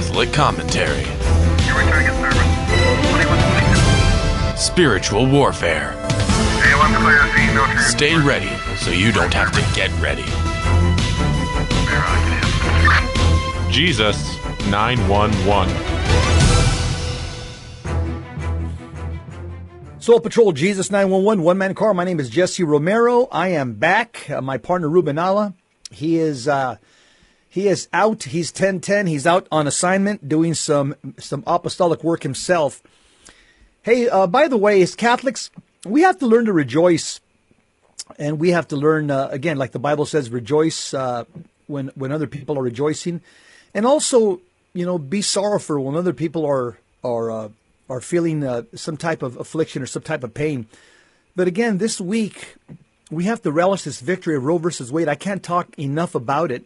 Catholic commentary, spiritual warfare. Stay ready so you don't have to get ready. Jesus 911. Soul Patrol, Jesus 911, one-man car. My name is Jesse Romero. I am back. My partner, Ruben Alla, he is out. He's 10-10. He's out on assignment doing some apostolic work himself. Hey, by the way, as Catholics, we have to learn to rejoice. And we have to learn, again, like the Bible says, rejoice when other people are rejoicing. And also, you know, be sorrowful when other people are feeling some type of affliction or some type of pain. But again, this week, we have to relish this victory of Roe versus Wade. I can't talk enough about it.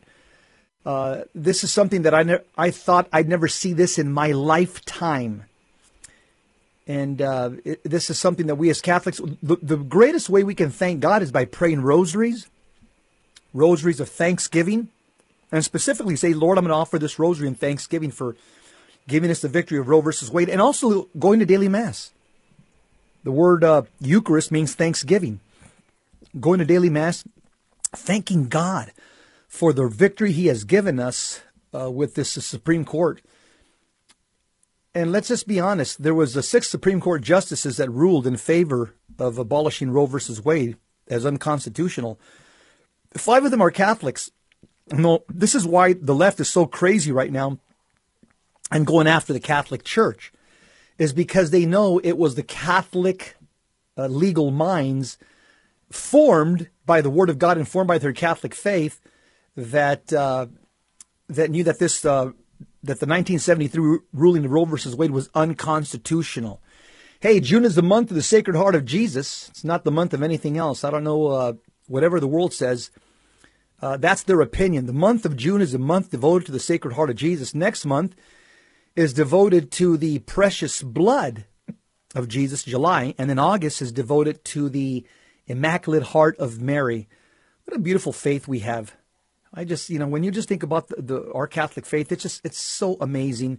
This is something that I thought I'd never see this in my lifetime. And this is something that we as Catholics, the greatest way we can thank God is by praying rosaries of thanksgiving, and specifically say, Lord, I'm going to offer this rosary in thanksgiving for giving us the victory of Roe versus Wade, and also going to daily mass. The word Eucharist means thanksgiving. Going to daily mass, thanking God for the victory he has given us with this Supreme Court. And let's just be honest, there was 6 Supreme Court justices that ruled in favor of abolishing Roe versus Wade as unconstitutional. 5 of them are Catholics. No, this is why the left is so crazy right now and going after the Catholic Church, is because they know it was the Catholic legal minds formed by the Word of God and formed by their Catholic faith that knew that that the 1973 ruling of Roe versus Wade was unconstitutional. Hey, June is the month of the Sacred Heart of Jesus. It's not the month of anything else. I don't know, whatever the world says. That's their opinion. The month of June is a month devoted to the Sacred Heart of Jesus. Next month is devoted to the precious blood of Jesus, July, and then August is devoted to the Immaculate Heart of Mary. What a beautiful faith we have. I just, you know, when you just think about our Catholic faith, it's so amazing.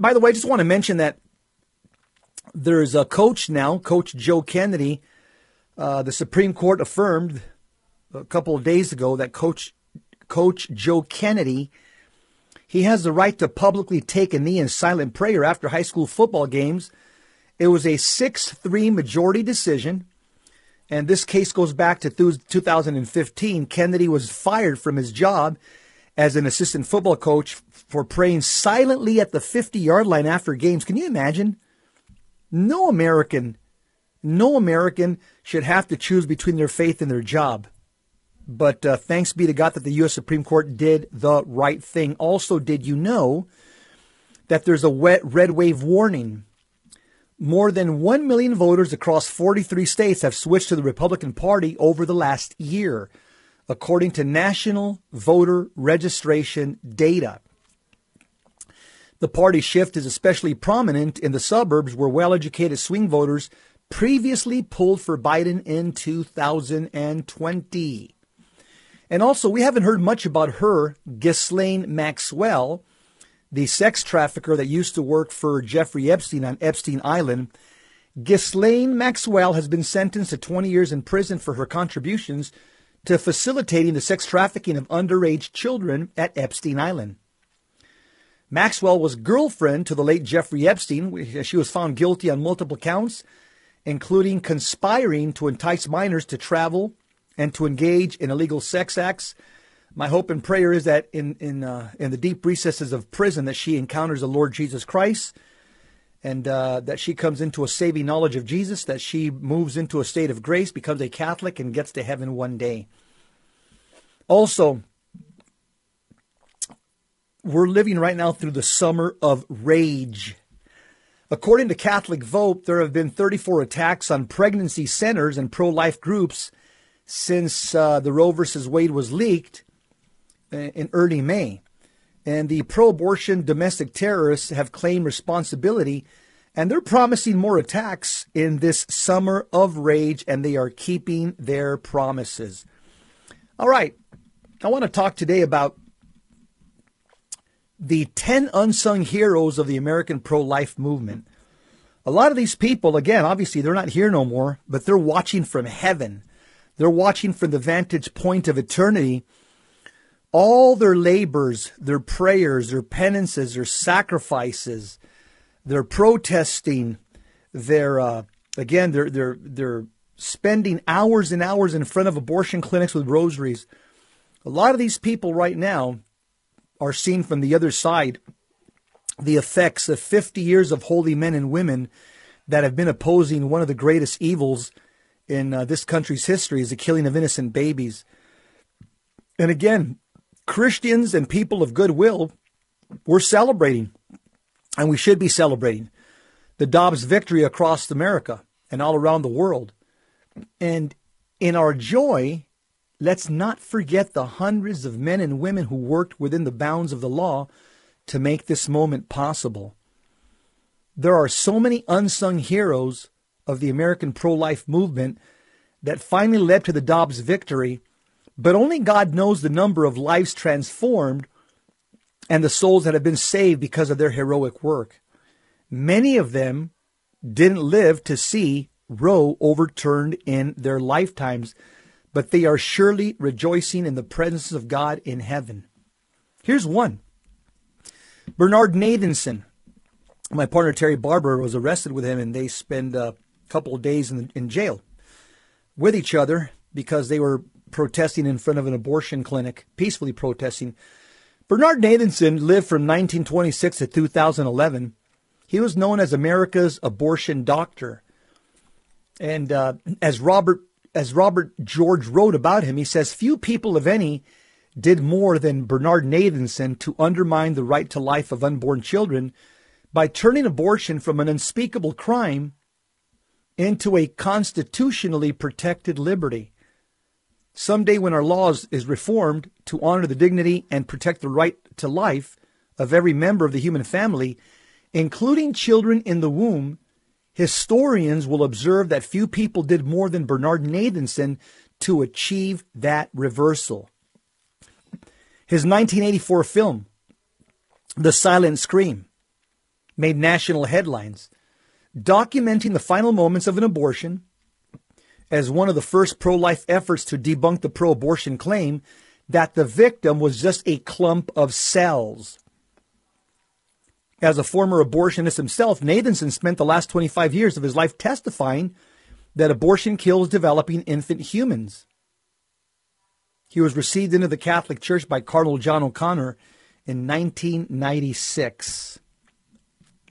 By the way, I just want to mention that there's a coach now, Coach Joe Kennedy. The Supreme Court affirmed a couple of days ago that Coach Joe Kennedy, he has the right to publicly take a knee in silent prayer after high school football games. It was a 6-3 majority decision, and this case goes back to 2015. Kennedy was fired from his job as an assistant football coach for praying silently at the 50-yard line after games. Can you imagine? No American should have to choose between their faith and their job. But thanks be to God that the U.S. Supreme Court did the right thing. Also, did you know that there's a red wave warning? More than 1 million voters across 43 states have switched to the Republican Party over the last year, according to national voter registration data. The party shift is especially prominent in the suburbs where well-educated swing voters previously pulled for Biden in 2020. And also, we haven't heard much about her, Ghislaine Maxwell, the sex trafficker that used to work for Jeffrey Epstein on Epstein Island. Ghislaine Maxwell has been sentenced to 20 years in prison for her contributions to facilitating the sex trafficking of underage children at Epstein Island. Maxwell was girlfriend to the late Jeffrey Epstein. She was found guilty on multiple counts, including conspiring to entice minors to travel and to engage in illegal sex acts. My hope and prayer is that in the deep recesses of prison that she encounters the Lord Jesus Christ, and that she comes into a saving knowledge of Jesus, that she moves into a state of grace, becomes a Catholic, and gets to heaven one day. Also, we're living right now through the summer of rage. According to Catholic Vote, there have been 34 attacks on pregnancy centers and pro-life groups since the Roe versus Wade was leaked in early May. And the pro-abortion domestic terrorists have claimed responsibility, and they're promising more attacks in this summer of rage, and they are keeping their promises. All right, I want to talk today about the 10 unsung heroes of the American pro-life movement. A lot of these people, again, obviously they're not here no more, but they're watching from heaven. They're watching from the vantage point of eternity. All their labors, their prayers, their penances, their sacrifices, their protesting, their again, they're spending hours and hours in front of abortion clinics with rosaries. A lot of these people right now are seen from the other side, the effects of 50 years of holy men and women that have been opposing one of the greatest evils in this country's history, is the killing of innocent babies. And again, Christians and people of goodwill, we're celebrating, and we should be celebrating, the Dobbs victory across America and all around the world. And in our joy, let's not forget the hundreds of men and women who worked within the bounds of the law to make this moment possible. There are so many unsung heroes of the American pro-life movement that finally led to the Dobbs victory, but only God knows the number of lives transformed and the souls that have been saved because of their heroic work. Many of them didn't live to see Roe overturned in their lifetimes, but they are surely rejoicing in the presence of God in heaven. Here's one. Bernard Nathanson. My partner Terry Barber was arrested with him, and they spend a couple of days in jail with each other because they were protesting in front of an abortion clinic, peacefully protesting. Bernard Nathanson lived from 1926 to 2011. He was known as America's abortion doctor. And as Robert George wrote about him, he says, few people, if any, did more than Bernard Nathanson to undermine the right to life of unborn children by turning abortion from an unspeakable crime into a constitutionally protected liberty. Someday when our laws is reformed to honor the dignity and protect the right to life of every member of the human family, including children in the womb, historians will observe that few people did more than Bernard Nathanson to achieve that reversal. His 1984 film, The Silent Scream, made national headlines, documenting the final moments of an abortion as one of the first pro-life efforts to debunk the pro-abortion claim that the victim was just a clump of cells. As a former abortionist himself, Nathanson spent the last 25 years of his life testifying that abortion kills developing infant humans. He was received into the Catholic Church by Cardinal John O'Connor in 1996.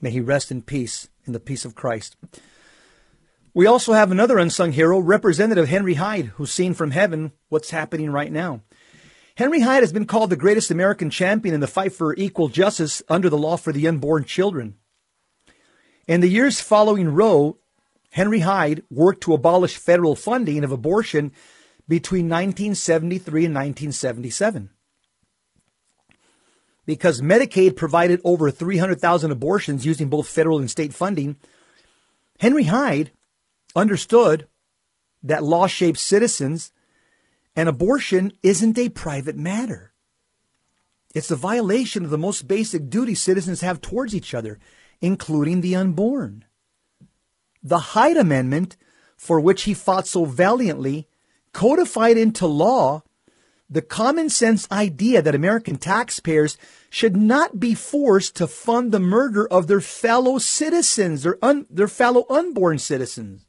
May he rest in peace, in the peace of Christ. We also have another unsung hero, Representative Henry Hyde, who's seen from heaven what's happening right now. Henry Hyde has been called the greatest American champion in the fight for equal justice under the law for the unborn children. In the years following Roe, Henry Hyde worked to abolish federal funding of abortion between 1973 and 1977. Because Medicaid provided over 300,000 abortions using both federal and state funding, Henry Hyde understood that law shapes citizens. And abortion isn't a private matter. It's a violation of the most basic duty citizens have towards each other, including the unborn. The Hyde Amendment, for which he fought so valiantly, codified into law the common sense idea that American taxpayers should not be forced to fund the murder of their fellow citizens, their fellow unborn citizens.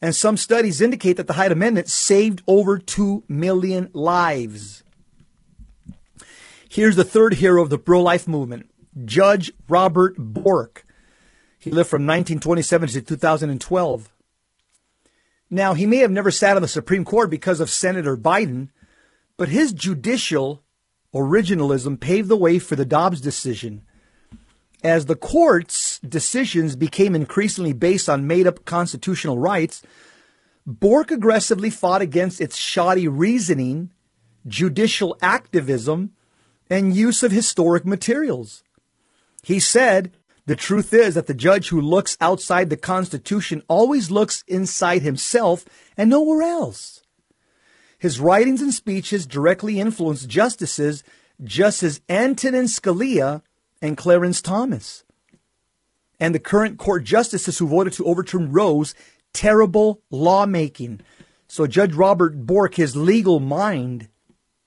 And some studies indicate that the Hyde Amendment saved over 2 million lives. Here's the third hero of the pro-life movement, Judge Robert Bork. He lived from 1927 to 2012. Now, he may have never sat on the Supreme Court because of Senator Biden, but his judicial originalism paved the way for the Dobbs decision. As the court's decisions became increasingly based on made-up constitutional rights, Bork aggressively fought against its shoddy reasoning, judicial activism, and use of historic materials. He said, "The truth is that the judge who looks outside the Constitution always looks inside himself and nowhere else." His writings and speeches directly influenced justices Justice Antonin Scalia and Clarence Thomas, and the current court justices who voted to overturn Roe's terrible lawmaking. So Judge Robert Bork, his legal mind,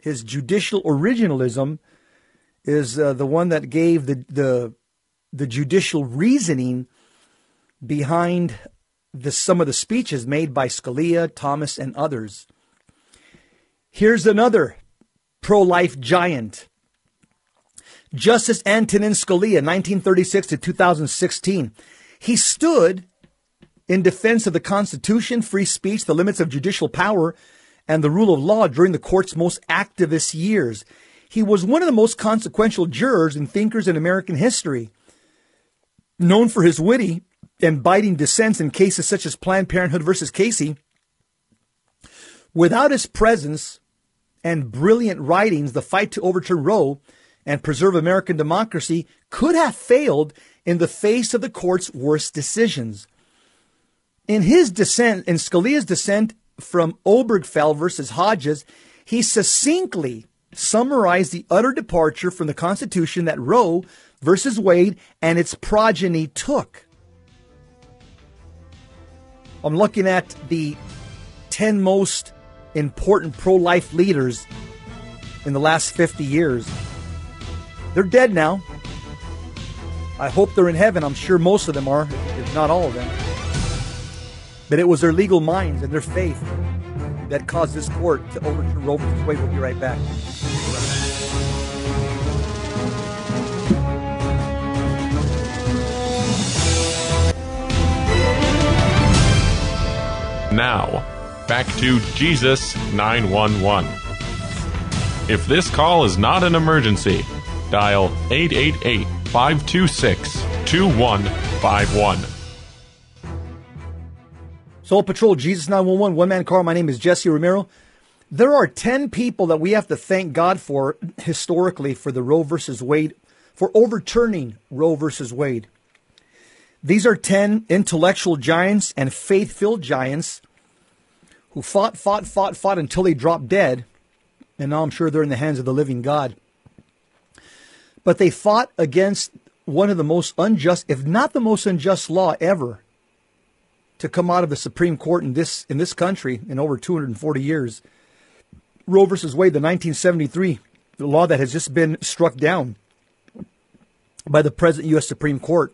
his judicial originalism, is the one that gave the judicial reasoning behind some of the speeches made by Scalia, Thomas, and others. Here's another pro-life giant. Justice Antonin Scalia, 1936 to 2016. He stood in defense of the Constitution, free speech, the limits of judicial power, and the rule of law during the court's most activist years. He was one of the most consequential jurors and thinkers in American history, known for his witty and biting dissents in cases such as Planned Parenthood versus Casey. Without his presence and brilliant writings, the fight to overturn Roe and preserve American democracy could have failed in the face of the court's worst decisions. In his dissent, in Scalia's dissent from Obergefell versus Hodges, he succinctly summarized the utter departure from the Constitution that Roe versus Wade and its progeny took. I'm looking at the 10 most important pro-life leaders in the last 50 years. They're dead now. I hope they're in heaven. I'm sure most of them are, if not all of them. But it was their legal minds and their faith that caused this court to overturn Roe v. Wade. We'll be right back. Now, back to Jesus 911. If this call is not an emergency, dial 888-526-2151. Soul Patrol, Jesus 911, one-man car. My name is Jesse Romero. There are 10 people that we have to thank God for historically for the Roe versus Wade, for overturning Roe versus Wade. These are 10 intellectual giants and faith-filled giants who fought until they dropped dead. And now I'm sure they're in the hands of the living God. But they fought against one of the most unjust, if not the most unjust law ever to come out of the Supreme Court in this country in over 240 years. Roe v. Wade, the 1973 law that has just been struck down by the present U.S. Supreme Court.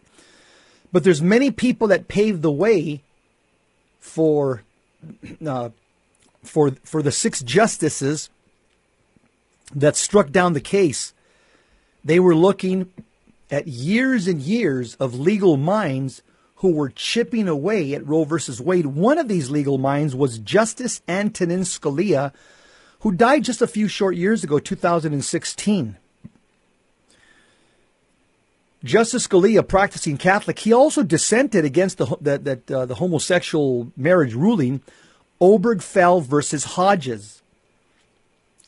But there's many people that paved the way for the 6 justices that struck down the case. They were looking at years and years of legal minds who were chipping away at Roe versus Wade. One of these legal minds was Justice Antonin Scalia, who died just a few short years ago, 2016. Justice Scalia, practicing Catholic, he also dissented against the homosexual marriage ruling, Obergefell versus Hodges.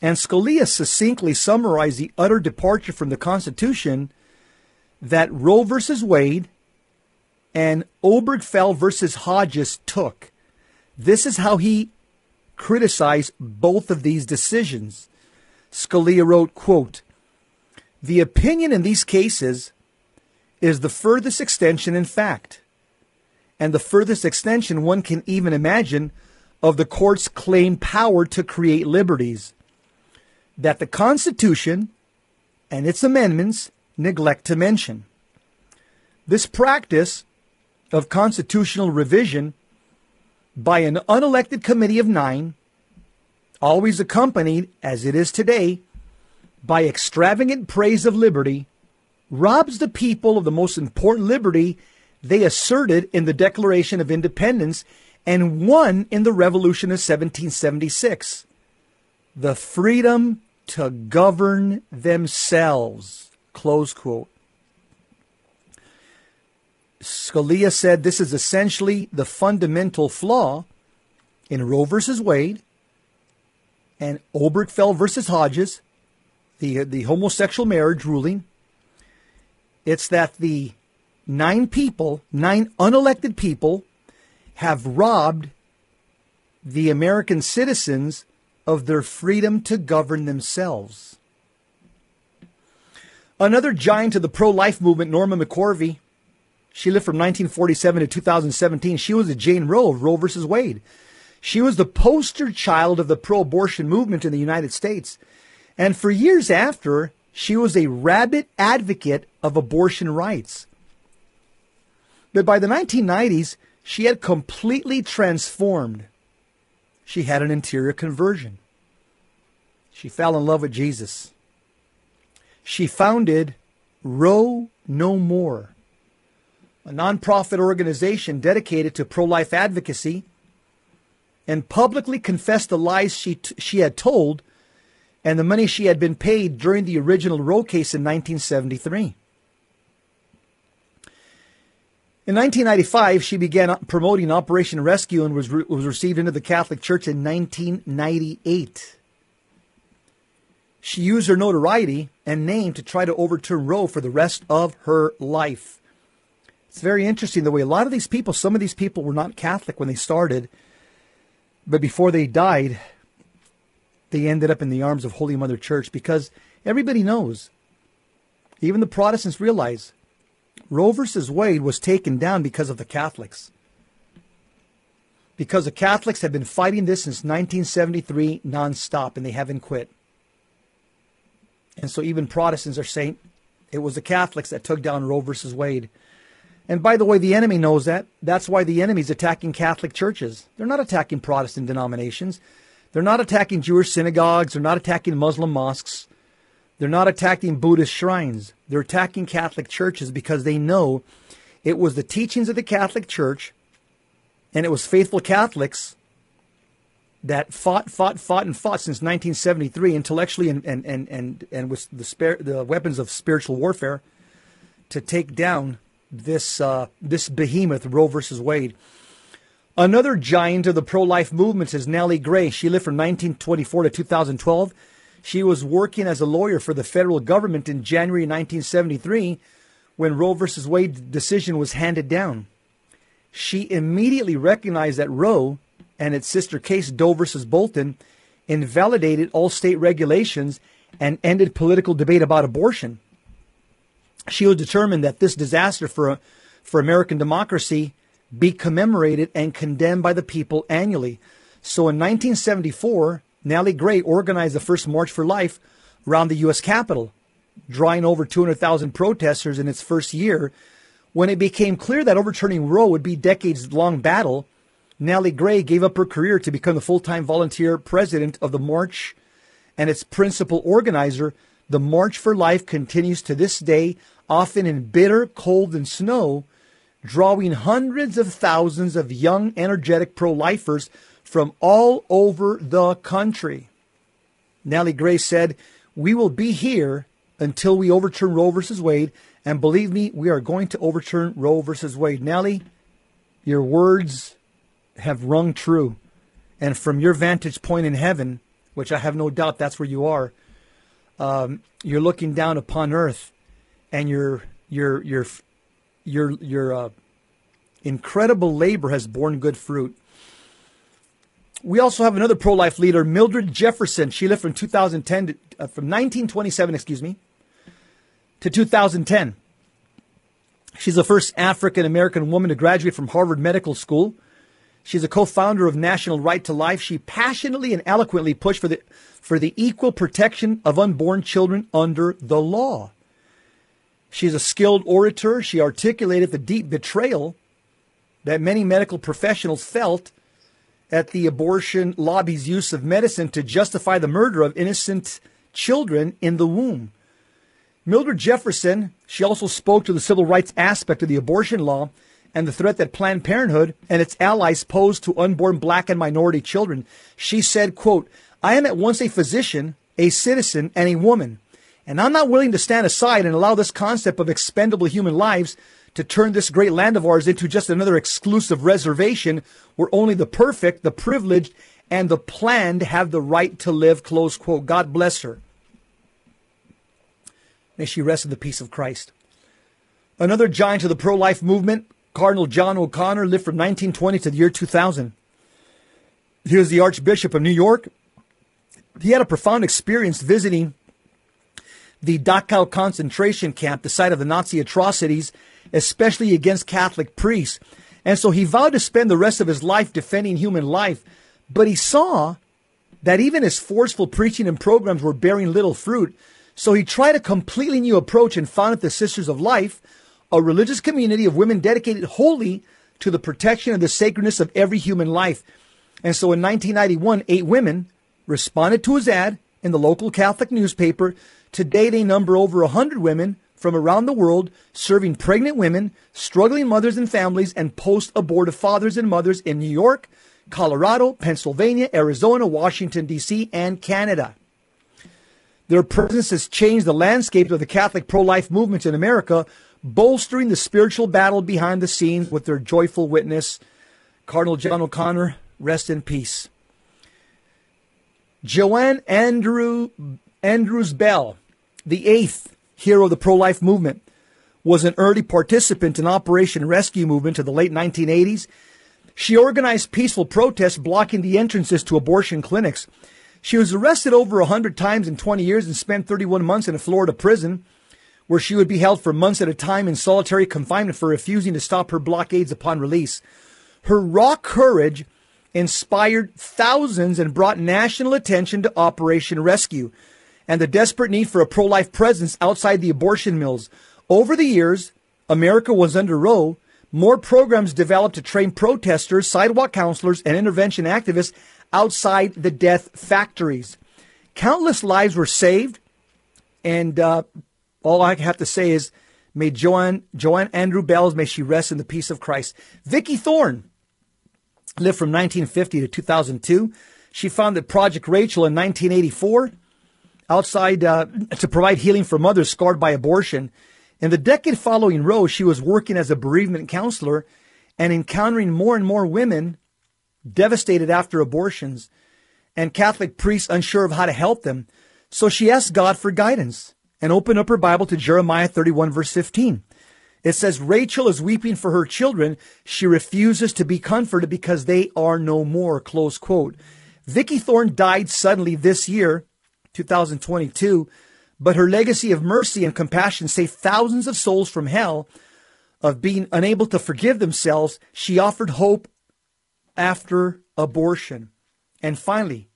And Scalia succinctly summarized the utter departure from the Constitution that Roe versus Wade and Obergefell versus Hodges took. This is how he criticized both of these decisions. Scalia wrote, quote, "The opinion in these cases is the furthest extension in fact, and the furthest extension one can even imagine of the court's claimed power to create liberties that the Constitution and its amendments neglect to mention. This practice of constitutional revision by an unelected committee of 9, always accompanied, as it is today, by extravagant praise of liberty, robs the people of the most important liberty they asserted in the Declaration of Independence and won in the Revolution of 1776. The freedom to govern themselves." Close quote. Scalia said this is essentially the fundamental flaw in Roe versus Wade and Obergefell versus Hodges, the homosexual marriage ruling. It's that the 9 unelected people, have robbed the American citizens of their freedom to govern themselves. Another giant of the pro-life movement, Norma McCorvey. She lived from 1947 to 2017. She was the Jane Roe of Roe versus Wade. She was the poster child of the pro-abortion movement in the United States. And for years after, she was a rabid advocate of abortion rights. But by the 1990s, she had completely transformed. She had an interior conversion. She fell in love with Jesus. She founded Roe No More, a nonprofit organization dedicated to pro-life advocacy, and publicly confessed the lies she had told and the money she had been paid during the original Roe case in 1973. In 1995, she began promoting Operation Rescue and was received into the Catholic Church in 1998. She used her notoriety and name to try to overturn Roe for the rest of her life. It's very interesting the way a lot of these people, some of these people were not Catholic when they started, but before they died, they ended up in the arms of Holy Mother Church, because everybody knows, even the Protestants realize, Roe versus Wade was taken down because of the Catholics. Because the Catholics have been fighting this since 1973 nonstop, and they haven't quit. And so even Protestants are saying it was the Catholics that took down Roe versus Wade. And by the way, the enemy knows that. That's why the enemy's attacking Catholic churches. They're not attacking Protestant denominations. They're not attacking Jewish synagogues. They're not attacking Muslim mosques. They're not attacking Buddhist shrines. They're attacking Catholic churches because they know it was the teachings of the Catholic Church, and it was faithful Catholics that fought since 1973 intellectually and with the weapons of spiritual warfare to take down this behemoth, Roe versus Wade. Another giant of the pro-life movement is Nellie Gray. She lived from 1924 to 2012. She was working as a lawyer for the federal government in January 1973 when Roe versus Wade decision was handed down. She immediately recognized that Roe and its sister case, Doe v. Bolton, invalidated all state regulations and ended political debate about abortion. She was determined that this disaster for American democracy be commemorated and condemned by the people annually. So in 1974, Nellie Gray organized the first March for Life around the U.S. Capitol, drawing over 200,000 protesters in its first year. When it became clear that overturning Roe would be a decades-long battle, Nellie Gray gave up her career to become the full-time volunteer president of the march and its principal organizer. The March for Life continues to this day, often in bitter cold and snow, drawing hundreds of thousands of young, energetic pro-lifers from all over the country. Nellie Gray said, "We will be here until we overturn Roe versus Wade, and believe me, we are going to overturn Roe versus Wade." Nellie, your words have rung true, and from your vantage point in heaven, which I have no doubt that's where you are, you're looking down upon earth, and your incredible labor has borne good fruit. We also have another pro-life leader, Mildred Jefferson. She lived from 1927 to 2010. She's the first African American woman to graduate from Harvard Medical School. She's a co-founder of National Right to Life. She passionately and eloquently pushed for the equal protection of unborn children under the law. She's a skilled orator. She articulated the deep betrayal that many medical professionals felt at the abortion lobby's use of medicine to justify the murder of innocent children in the womb. Mildred Jefferson, she also spoke to the civil rights aspect of the abortion law and the threat that Planned Parenthood and its allies posed to unborn black and minority children. She said, quote, "I am at once a physician, a citizen, and a woman, and I'm not willing to stand aside and allow this concept of expendable human lives to turn this great land of ours into just another exclusive reservation where only the perfect, the privileged, and the planned have the right to live," close quote. God bless her. May she rest in the peace of Christ. Another giant of the pro-life movement, Cardinal John O'Connor, lived from 1920 to the year 2000. He was the Archbishop of New York. He had a profound experience visiting the Dachau concentration camp, the site of the Nazi atrocities, especially against Catholic priests. And so he vowed to spend the rest of his life defending human life. But he saw that even his forceful preaching and programs were bearing little fruit. So he tried a completely new approach and founded the Sisters of Life, a religious community of women dedicated wholly to the protection of the sacredness of every human life. And so in 1991, 8 women responded to his ad in the local Catholic newspaper. Today, they number over 100 women from around the world, serving pregnant women, struggling mothers and families, and post-abortive fathers and mothers in New York, Colorado, Pennsylvania, Arizona, Washington, D.C., and Canada. Their presence has changed the landscape of the Catholic pro-life movement in America, bolstering the spiritual battle behind the scenes with their joyful witness. Cardinal John O'Connor, rest in peace. Joanne Andrews Bell, the 8th hero of the pro-life movement, was an early participant in Operation Rescue movement to the late 1980s. She organized peaceful protests blocking the entrances to abortion clinics. She was arrested over 100 times in 20 years and spent 31 months in a Florida prison, where she would be held for months at a time in solitary confinement for refusing to stop her blockades upon release. Her raw courage inspired thousands and brought national attention to Operation Rescue and the desperate need for a pro-life presence outside the abortion mills. Over the years, America was under Roe. More programs developed to train protesters, sidewalk counselors, and intervention activists outside the death factories. Countless lives were saved, and all I have to say is, may Joanne Andrew Bell, may she rest in the peace of Christ. Vicki Thorne lived from 1950 to 2002. She founded Project Rachel in 1984. Outside to provide healing for mothers scarred by abortion. In the decade following Roe, she was working as a bereavement counselor and encountering more and more women devastated after abortions and Catholic priests unsure of how to help them. So she asked God for guidance and opened up her Bible to Jeremiah 31, verse 15. It says, Rachel is weeping for her children. She refuses to be comforted because they are no more, close quote. Vicki Thorne died suddenly this year, 2022, but her legacy of mercy and compassion saved thousands of souls from hell, of being unable to forgive themselves. She offered hope after abortion. And finally,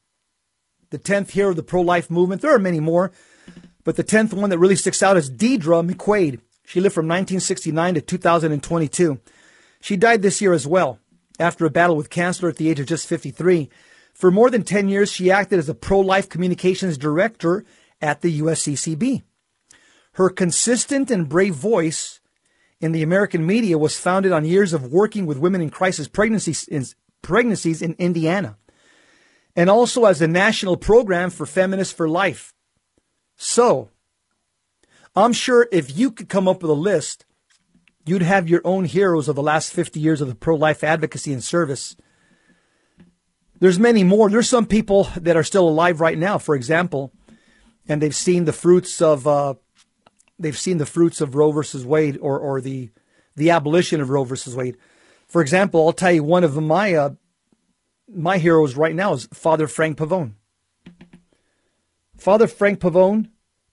the 10th hero of the pro-life movement. There are many more, but the 10th one that really sticks out is Deidre McQuaid. She lived from 1969 to 2022. She died this year as well, after a battle with cancer at the age of just 53. For more than 10 years, she acted as a pro-life communications director at the USCCB. Her consistent and brave voice in the American media was founded on years of working with women in crisis pregnancies in Indiana, and also as a national program for Feminists for Life. So, I'm sure if you could come up with a list, you'd have your own heroes of the last 50 years of the pro-life advocacy and service. There's many more. There's some people that are still alive right now, for example, and they've seen the fruits of Roe versus Wade, or the abolition of Roe versus Wade. For example, I'll tell you one of my my heroes right now is Father Frank Pavone. Father Frank Pavone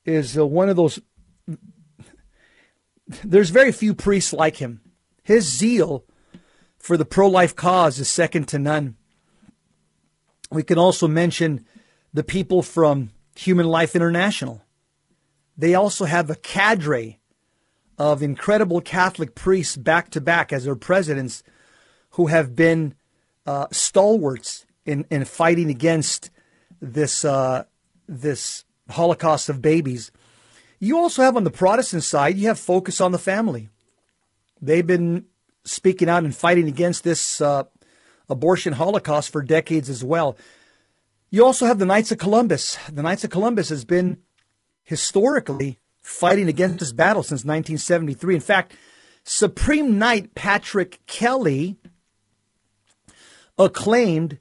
is one of those. There's very few priests like him. His zeal for the pro-life cause is second to none. We can also mention the people from Human Life International. They also have a cadre of incredible Catholic priests back-to-back as their presidents, who have been stalwarts in fighting against this this Holocaust of babies. You also have on the Protestant side, you have Focus on the Family. They've been speaking out and fighting against this abortion Holocaust for decades as well. You also have the Knights of Columbus. The Knights of Columbus has been historically fighting against this battle since 1973. In fact, Supreme Knight Patrick Kelly acclaimed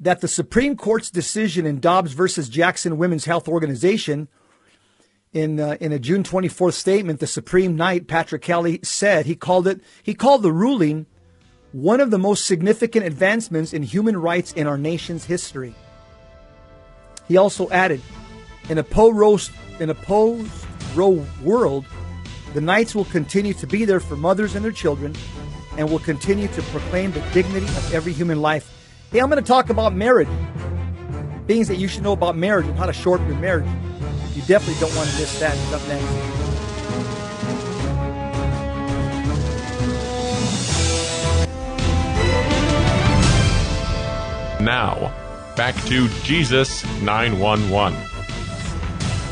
that the Supreme Court's decision in Dobbs versus Jackson Women's Health Organization, in a June 24th statement, the Supreme Knight Patrick Kelly said, he called the ruling one of the most significant advancements in human rights in our nation's history. He also added, In a post-Roe world, the Knights will continue to be there for mothers and their children, and will continue to proclaim the dignity of every human life. Hey, I'm going to talk about marriage, things that you should know about marriage and how to shorten your marriage. You definitely don't want to miss that. It's up next. Now, back to Jesus 911.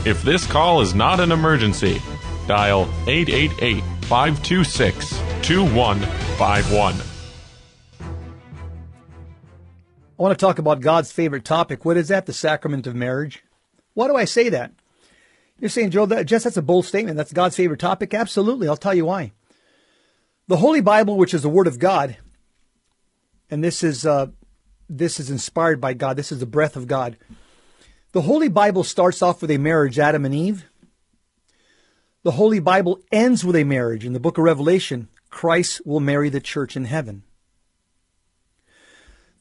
If this call is not an emergency, dial 888-526-2151. I want to talk about God's favorite topic. What is that? The sacrament of marriage. Why do I say that? You're saying, Joe, that's a bold statement. That's God's favorite topic? Absolutely. I'll tell you why. The Holy Bible, which is the Word of God, and this is inspired by God. This is the breath of God. The Holy Bible starts off with a marriage, Adam and Eve. The Holy Bible ends with a marriage. In the book of Revelation, Christ will marry the church in heaven.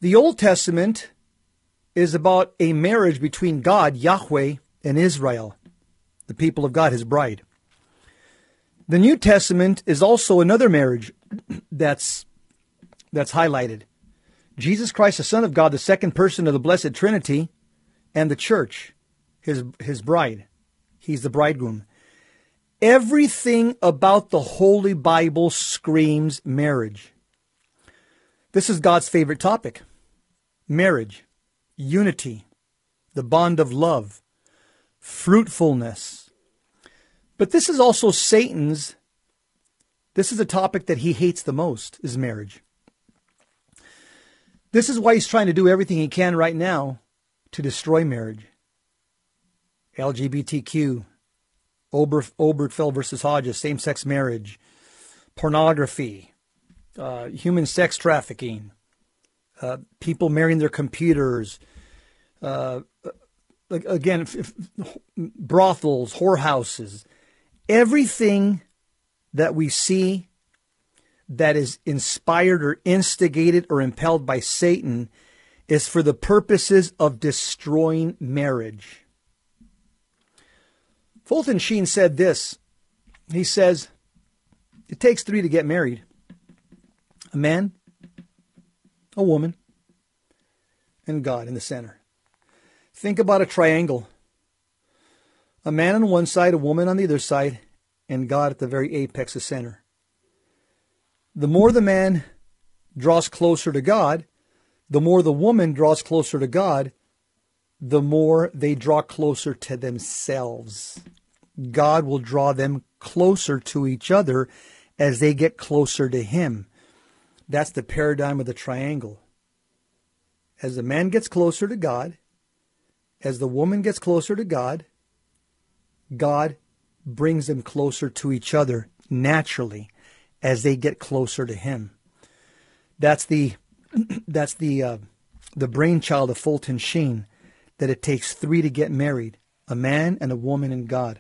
The Old Testament is about a marriage between God, Yahweh, and Israel, the people of God, his bride. The New Testament is also another marriage that's highlighted. Jesus Christ, the Son of God, the second person of the Blessed Trinity, and the church, his bride. He's the bridegroom. Everything about the Holy Bible screams marriage. This is God's favorite topic. Marriage, unity, the bond of love, fruitfulness. But this is also Satan's. This is a topic that he hates the most, is marriage. This is why he's trying to do everything he can right now to destroy marriage. LGBTQ, Obergefell versus Hodges, same-sex marriage, pornography, human sex trafficking, people marrying their computers, again, brothels, whorehouses, everything that we see that is inspired or instigated or impelled by Satan is for the purposes of destroying marriage. Fulton Sheen said this. He says, it takes three to get married. A man, a woman, and God in the center. Think about a triangle. A man on one side, a woman on the other side, and God at the very apex, the center. The more the man draws closer to God, the more the woman draws closer to God, the more they draw closer to themselves. God will draw them closer to each other as they get closer to him. That's the paradigm of the triangle. As the man gets closer to God, as the woman gets closer to God, God brings them closer to each other naturally, as they get closer to him. That's the brainchild of Fulton Sheen, that it takes three to get married, a man and a woman and God.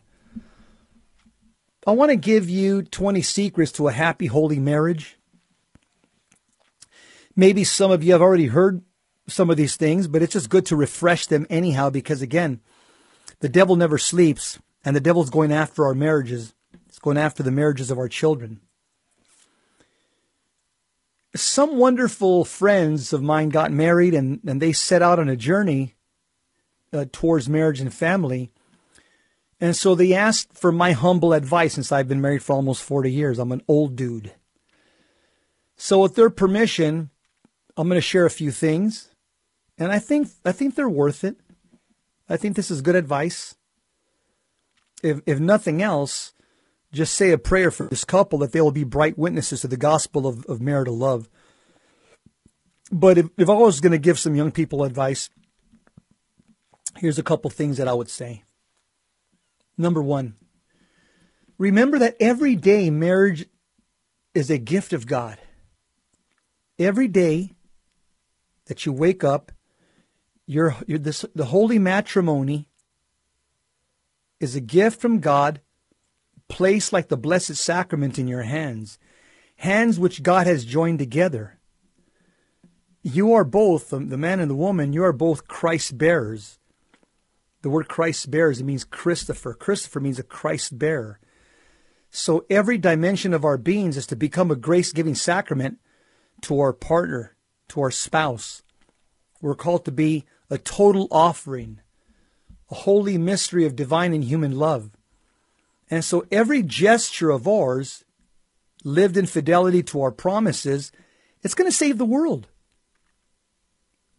I want to give you 20 secrets to a happy, holy marriage. Maybe some of you have already heard some of these things, but it's just good to refresh them anyhow, because again, the devil never sleeps, and the devil's going after our marriages. It's going after the marriages of our children. Some wonderful friends of mine got married, and they set out on a journey towards marriage and family. And so they asked for my humble advice, since I've been married for almost 40 years. I'm an old dude. So with their permission, I'm going to share a few things. And I think they're worth it. I think this is good advice. If nothing else, just say a prayer for this couple that they will be bright witnesses to the gospel of marital love. But if I was going to give some young people advice, here's a couple things that I would say. Number one, remember that every day marriage is a gift of God. Every day that you wake up, the holy matrimony is a gift from God, placed like the blessed sacrament in your hands which God has joined together. You are both, the man and the woman, you are both Christ bearers. The word Christ bears, it means Christopher. Christopher means a Christ bearer. So every dimension of our beings is to become a grace-giving sacrament to our partner, to our spouse. We're called to be a total offering, a holy mystery of divine and human love. And so every gesture of ours, lived in fidelity to our promises, it's going to save the world.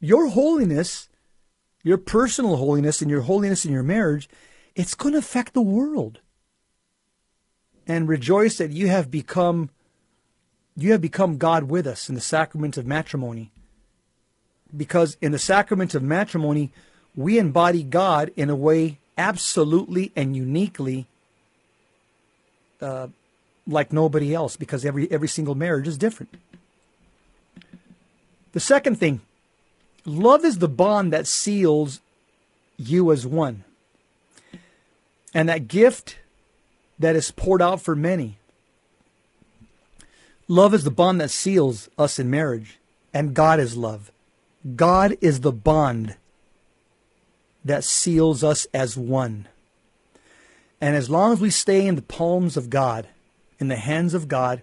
Your holiness, your personal holiness in your marriage, it's going to affect the world. And rejoice that you have become God with us in the sacrament of matrimony. Because in the sacrament of matrimony, we embody God in a way absolutely and uniquely like nobody else, because every single marriage is different. The second thing, love is the bond that seals you as one. And that gift that is poured out for many. Love is the bond that seals us in marriage. And God is love. God is the bond that seals us as one. And as long as we stay in the palms of God, in the hands of God,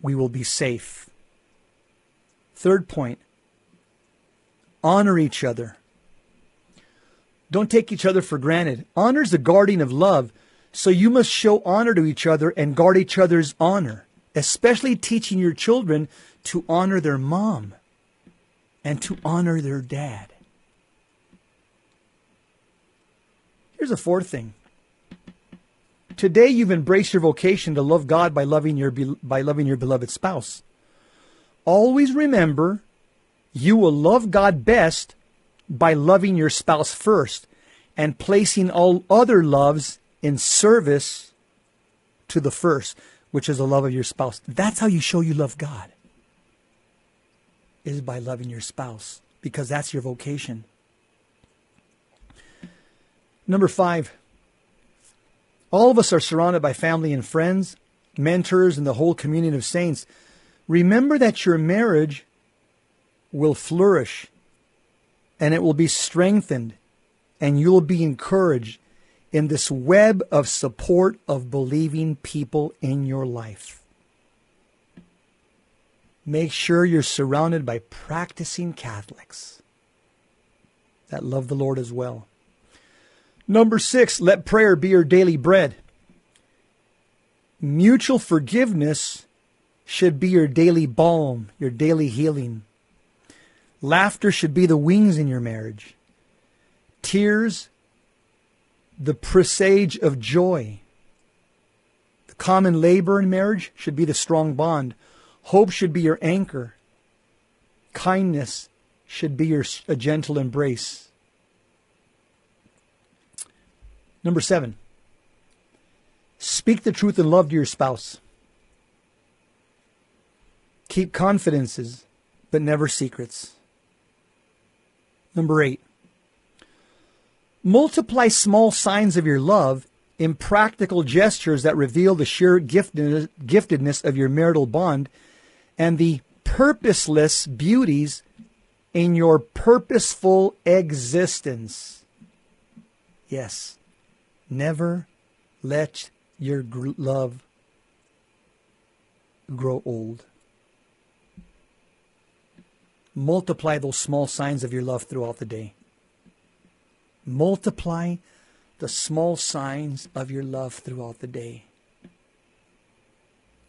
we will be safe. Third point, honor each other. Don't take each other for granted. Honor is the guardian of love, so you must show honor to each other and guard each other's honor, especially teaching your children to honor their mom and to honor their dad. Here's a fourth thing. Today you've embraced your vocation to love God by loving your beloved spouse. Always remember, you will love God best by loving your spouse first and placing all other loves in service to the first, which is the love of your spouse. That's how you show you love God, is by loving your spouse, because that's your vocation. Number 5, all of us are surrounded by family and friends, mentors, and the whole communion of saints. Remember that your marriage will flourish and it will be strengthened and you will be encouraged in this web of support of believing people in your life. Make sure you're surrounded by practicing Catholics that love the Lord as well. Number 6, let prayer be your daily bread. Mutual forgiveness should be your daily balm, your daily healing. Laughter should be the wings in your marriage. Tears, the presage of joy. The common labor in marriage should be the strong bond. Hope should be your anchor. Kindness should be a gentle embrace. Number 7, speak the truth in love to your spouse. Keep confidences, but never secrets. Number 8, multiply small signs of your love in practical gestures that reveal the sheer giftedness of your marital bond and the purposeless beauties in your purposeful existence. Yes. Never let your love grow old. Multiply those small signs of your love throughout the day. Multiply the small signs of your love throughout the day.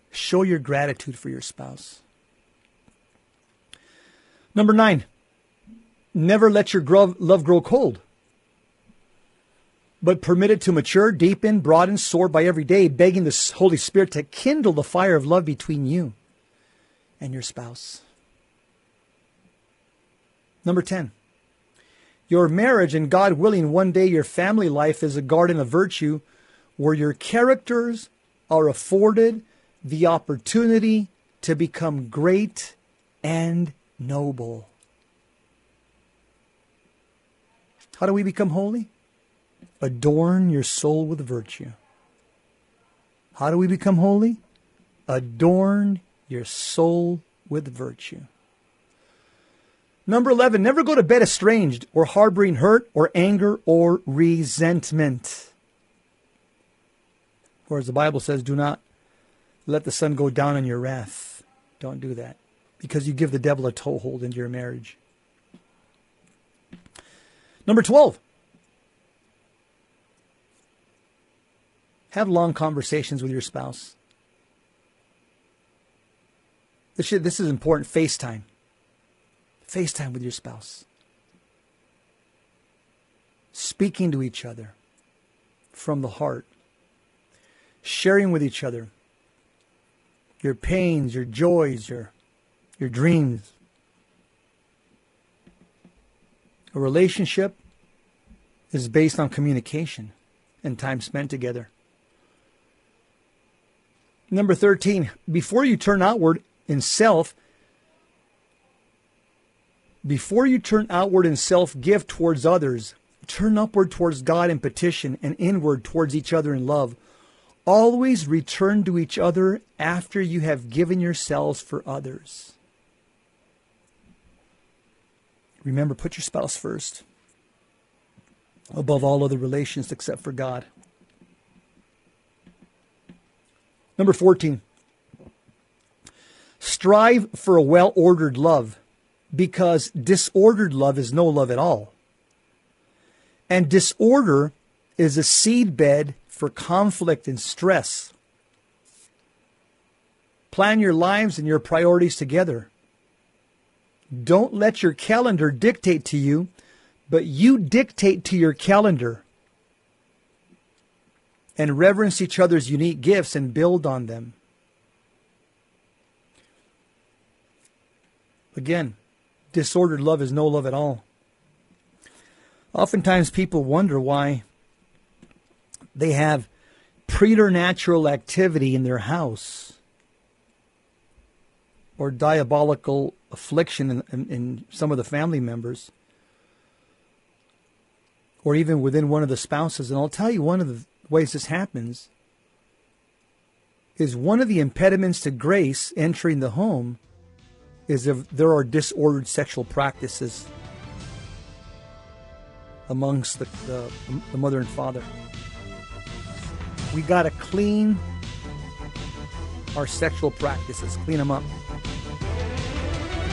Show your gratitude for your spouse. Number 9, never let your love grow cold, but permit it to mature, deepen, broaden, soar by every day, begging the Holy Spirit to kindle the fire of love between you and your spouse. Number 10, your marriage and, God willing, one day your family life is a garden of virtue where your characters are afforded the opportunity to become great and noble. How do we become holy? Adorn your soul with virtue. How do we become holy? Adorn your soul with virtue. Number 11, never go to bed estranged or harboring hurt or anger or resentment. For as the Bible says, do not let the sun go down on your wrath. Don't do that, because you give the devil a toehold into your marriage. Number 12, have long conversations with your spouse. This is important. FaceTime. FaceTime with your spouse. Speaking to each other from the heart. Sharing with each other your pains, your joys, your dreams. A relationship is based on communication and time spent together. Number 13, before you turn outward in self, give towards others. Turn upward towards God in petition and inward towards each other in love. Always return to each other after you have given yourselves for others. Remember, put your spouse first, above all other relations except for God. Number 14, strive for a well-ordered love, because disordered love is no love at all. And disorder is a seedbed for conflict and stress. Plan your lives and your priorities together. Don't let your calendar dictate to you, but you dictate to your calendar. And reverence each other's unique gifts and build on them. Again, disordered love is no love at all. Oftentimes people wonder why they have preternatural activity in their house, or diabolical affliction in some of the family members, or even within one of the spouses. And I'll tell you, one of the ways this happens is one of the impediments to grace entering the home is if there are disordered sexual practices amongst the mother and father. We got to clean our sexual practices, clean them up.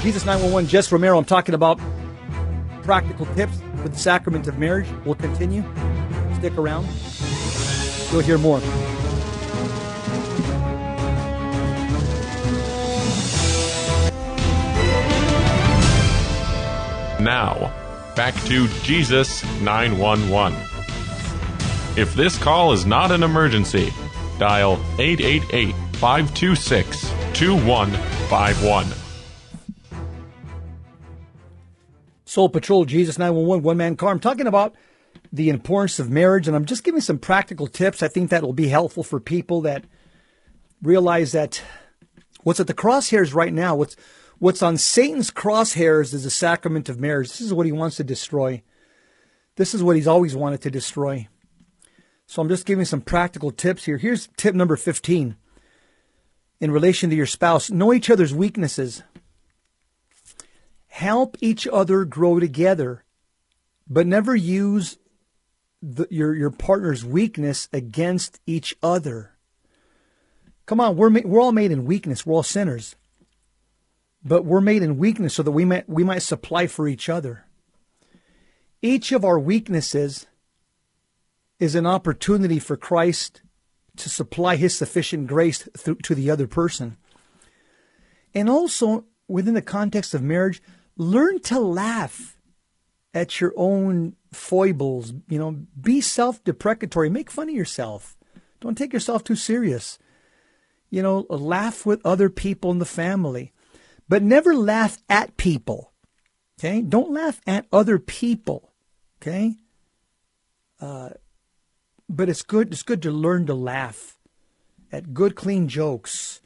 Jesus 911, Jess Romero. I'm talking about practical tips with the sacrament of marriage. We'll continue. Stick around. You'll hear more. Now, back to Jesus 911. If this call is not an emergency, dial 888-526-2151. Soul Patrol, Jesus 911, One Man Car. I'm talking about the importance of marriage, and I'm just giving some practical tips. I think that will be helpful for people that realize that what's at the crosshairs right now, what's on Satan's crosshairs is the sacrament of marriage. This is what he wants to destroy. This is what he's always wanted to destroy. So I'm just giving some practical tips here. Here's tip number 15 in relation to your spouse. Know each other's weaknesses. Help each other grow together, but never use your partner's weakness against each other. Come on, we're all made in weakness. We're all sinners, but we're made in weakness so that we might supply for each other. Each of our weaknesses is an opportunity for Christ to supply His sufficient grace to the other person, and also within the context of marriage. Learn to laugh at your own foibles. You know, be self-deprecatory. Make fun of yourself. Don't take yourself too serious. You know, laugh with other people in the family, but never laugh at people. Okay? Don't laugh at other people. Okay? But it's good. It's good to learn to laugh at good, clean jokes.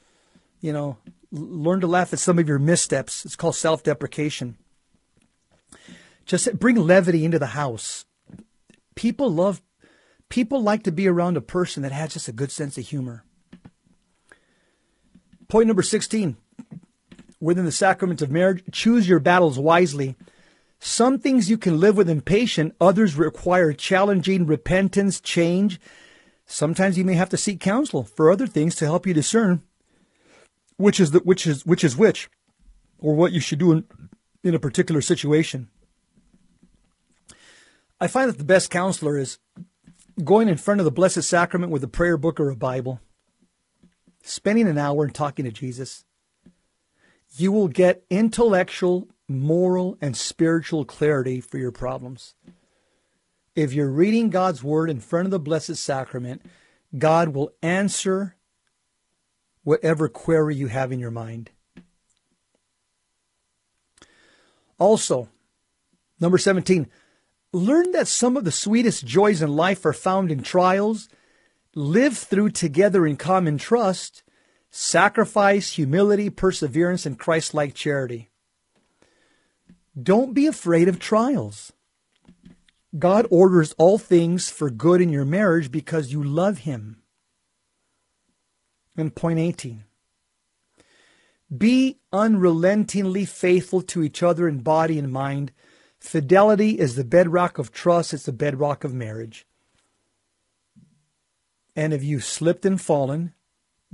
You know, learn to laugh at some of your missteps. It's called self-deprecation. Just bring levity into the house. People like to be around a person that has just a good sense of humor. Point number 16, within the sacraments of marriage. Choose your battles wisely. Some things you can live with in patience. Others require challenging, repentance, change. Sometimes you may have to seek counsel for other things to help you discern which is which, or what you should do in a particular situation. I find that the best counselor is going in front of the Blessed Sacrament with a prayer book or a Bible, spending an hour and talking to Jesus. You will get intellectual, moral, and spiritual clarity for your problems. If you're reading God's Word in front of the Blessed Sacrament, God will answer whatever query you have in your mind. Also, number 17, learn that some of the sweetest joys in life are found in trials. Live through together in common trust, sacrifice, humility, perseverance, and Christ-like charity. Don't be afraid of trials. God orders all things for good in your marriage because you love Him. And point 18. Be unrelentingly faithful to each other in body and mind. Fidelity is the bedrock of trust. It's the bedrock of marriage. And if you've slipped and fallen,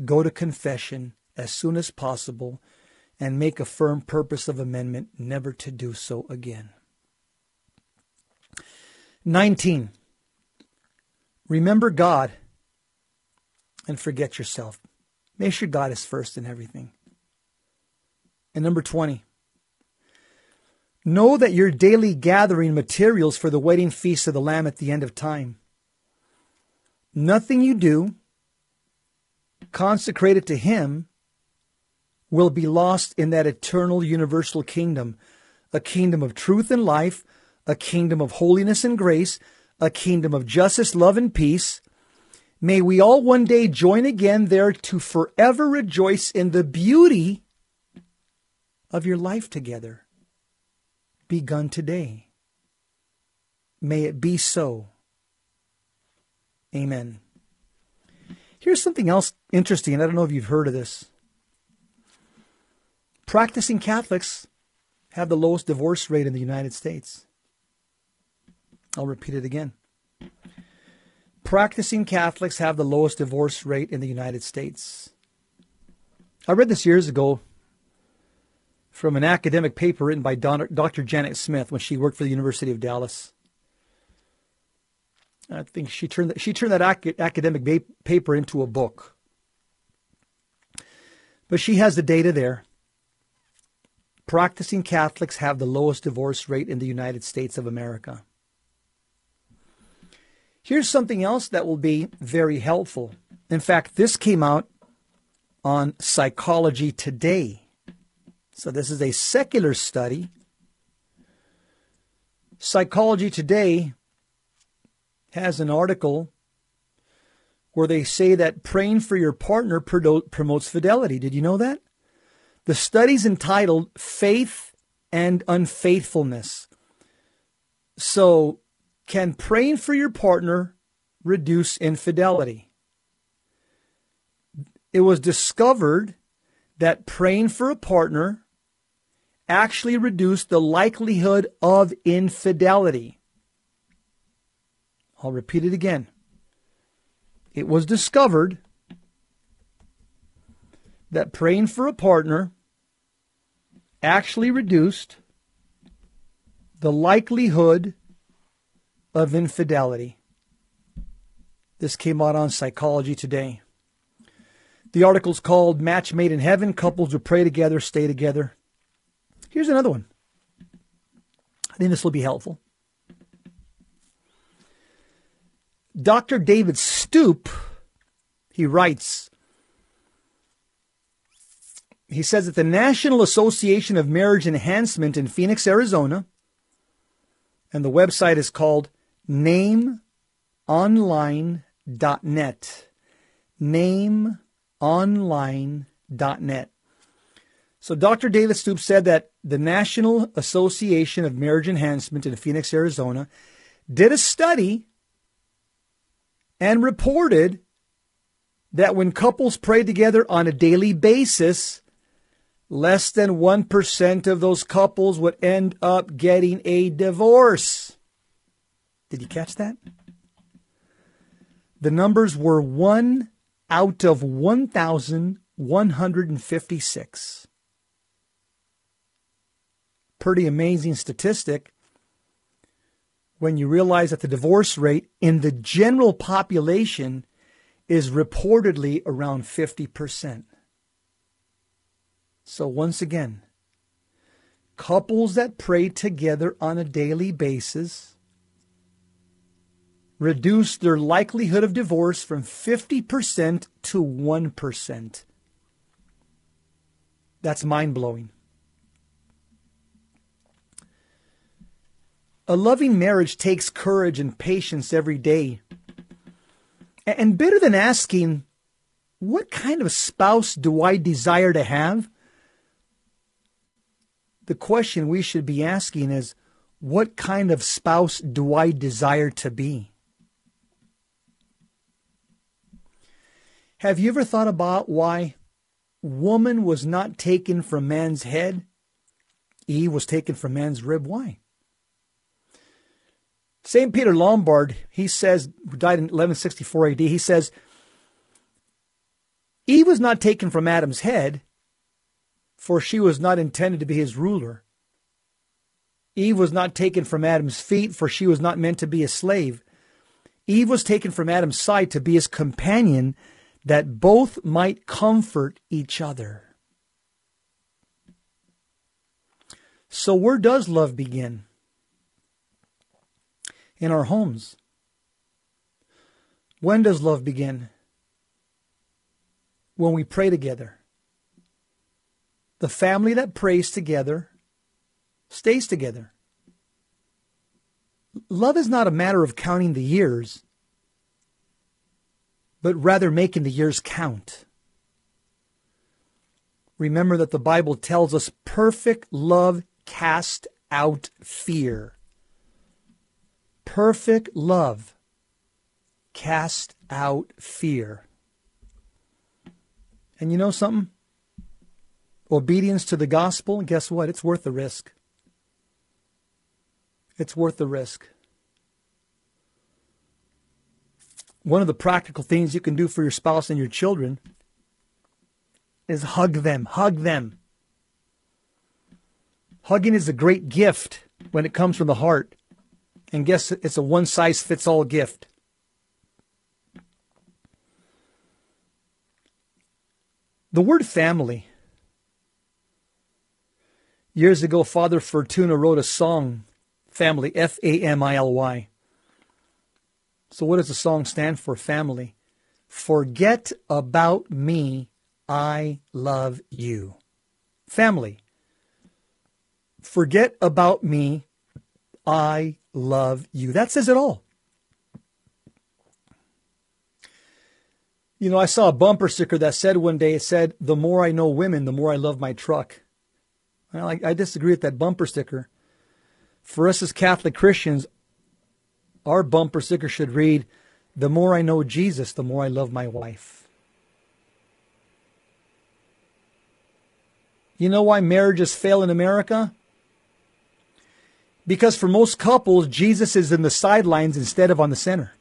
go to confession as soon as possible and make a firm purpose of amendment never to do so again. 19. Remember God and forget yourself. Make sure God is first in everything. And number 20. Know that you're daily gathering materials for the wedding feast of the Lamb at the end of time. Nothing you do, consecrated to Him, will be lost in that eternal universal kingdom, a kingdom of truth and life, a kingdom of holiness and grace, a kingdom of justice, love, and peace. May we all one day join again there to forever rejoice in the beauty of your life together, begun today. May it be so. Amen. Here's something else interesting, and I don't know if you've heard of this. Practicing Catholics have the lowest divorce rate in the United States. I'll repeat it again. Practicing Catholics have the lowest divorce rate in the United States. I read this years ago from an academic paper written by Dr. Janet Smith when she worked for the University of Dallas. I think she turned that academic paper into a book. But she has the data there. Practicing Catholics have the lowest divorce rate in the United States of America. Here's something else that will be very helpful. In fact, this came out on Psychology Today. So this is a secular study. Psychology Today has an article where they say that praying for your partner promotes fidelity. Did you know that? The study's entitled Faith and Unfaithfulness. So, can praying for your partner reduce infidelity? It was discovered that praying for a partner actually reduced the likelihood of infidelity. I'll repeat it again. It was discovered that praying for a partner actually reduced the likelihood of infidelity. This came out on Psychology Today. The article's called Match Made in Heaven, Couples Who Pray Together, Stay Together. Here's another one. I think this will be helpful. Dr. David Stoop, he writes, he says that the National Association of Marriage Enhancement in Phoenix, Arizona, and the website is called nameonline.net, nameonline.net. So Dr. David Stoop said that the National Association of Marriage Enhancement in Phoenix, Arizona, did a study and reported that when couples prayed together on a daily basis, less than 1% of those couples would end up getting a divorce. Did you catch that? The numbers were 1 out of 1,156. Pretty amazing statistic when you realize that the divorce rate in the general population is reportedly around 50%. So once again, couples that pray together on a daily basis reduce their likelihood of divorce from 50% to 1%. That's mind-blowing. A loving marriage takes courage and patience every day. And better than asking, what kind of spouse do I desire to have? The question we should be asking is, what kind of spouse do I desire to be? Have you ever thought about why woman was not taken from man's head? Eve was taken from man's rib. Why? St. Peter Lombard, he says, who died in 1164 AD, he says, Eve was not taken from Adam's head, for she was not intended to be his ruler. Eve was not taken from Adam's feet, for she was not meant to be a slave. Eve was taken from Adam's side to be his companion, that both might comfort each other. So where does love begin? In our homes. When does love begin? When we pray together. The family that prays together stays together. Love is not a matter of counting the years, but rather making the years count. Remember that the Bible tells us perfect love casts out fear. Perfect love casts out fear. And you know something? Obedience to the gospel, and guess what? It's worth the risk. It's worth the risk. One of the practical things you can do for your spouse and your children is hug them. Hug them. Hugging is a great gift when it comes from the heart. And guess it's a one-size-fits-all gift. The word family. Years ago, Father Fortuna wrote a song, Family, F-A-M-I-L-Y. So what does the song stand for, family? Forget about me, I love you. Family. Forget about me, I love you. That says it all. You know, I saw a bumper sticker that said one day, it said, the more I know women, the more I love my truck. Well, I disagree with that bumper sticker. For us as Catholic Christians, our bumper sticker should read, the more I know Jesus, the more I love my wife. You know why marriages fail in America? Because for most couples, Jesus is in the sidelines instead of on the center.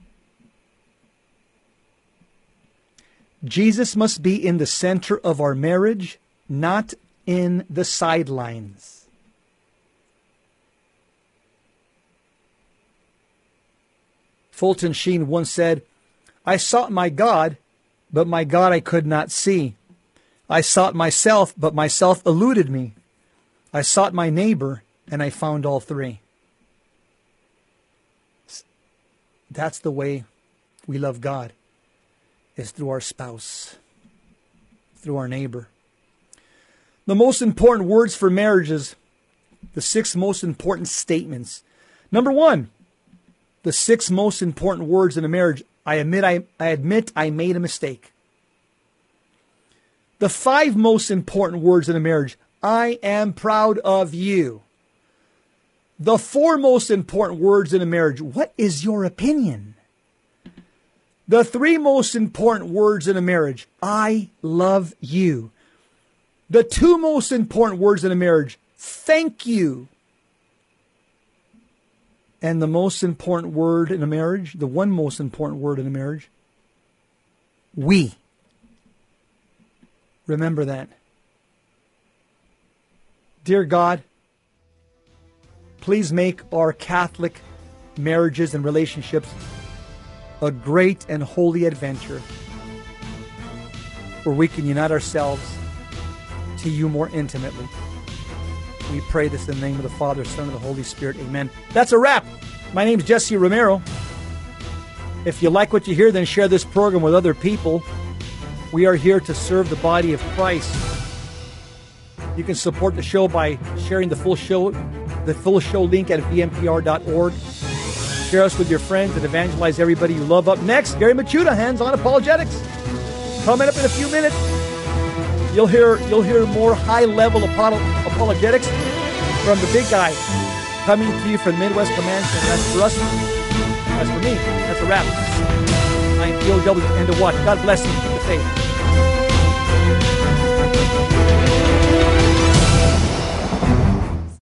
Jesus must be in the center of our marriage, not in the sidelines. Fulton Sheen once said, I sought my God, but my God I could not see. I sought myself, but myself eluded me. I sought my neighbor, and I found all three. That's the way we love God, is through our spouse, through our neighbor. The most important words for marriage is the 6 most important statements. Number 1, the 6 most important words in a marriage. I admit I made a mistake. The 5 most important words in a marriage. I am proud of you. The 4 most important words in a marriage. What is your opinion? The 3 most important words in a marriage. I love you. The two most important words in a marriage, thank you. And the most important word in a marriage, the one most important word in a marriage, we. Remember that. Dear God, please make our Catholic marriages and relationships a great and holy adventure where we can unite ourselves to you more intimately. We pray this in the name of the Father, Son, and the Holy Spirit. Amen. That's a wrap. My name is Jesse Romero. If you like what you hear, then share this program with other people. We are here to serve the body of Christ. You can support the show by sharing the full show link at vmpr.org. Share us with your friends and evangelize everybody you love. Up next, Gary Machuda, Hands-On Apologetics. Coming up in a few minutes. You'll hear more high-level apologetics from the big guy coming to you from the Midwest Command Center. That's for us. That's for me. That's a wrap. I'm POW. End of watch. God bless you. Keep the faith.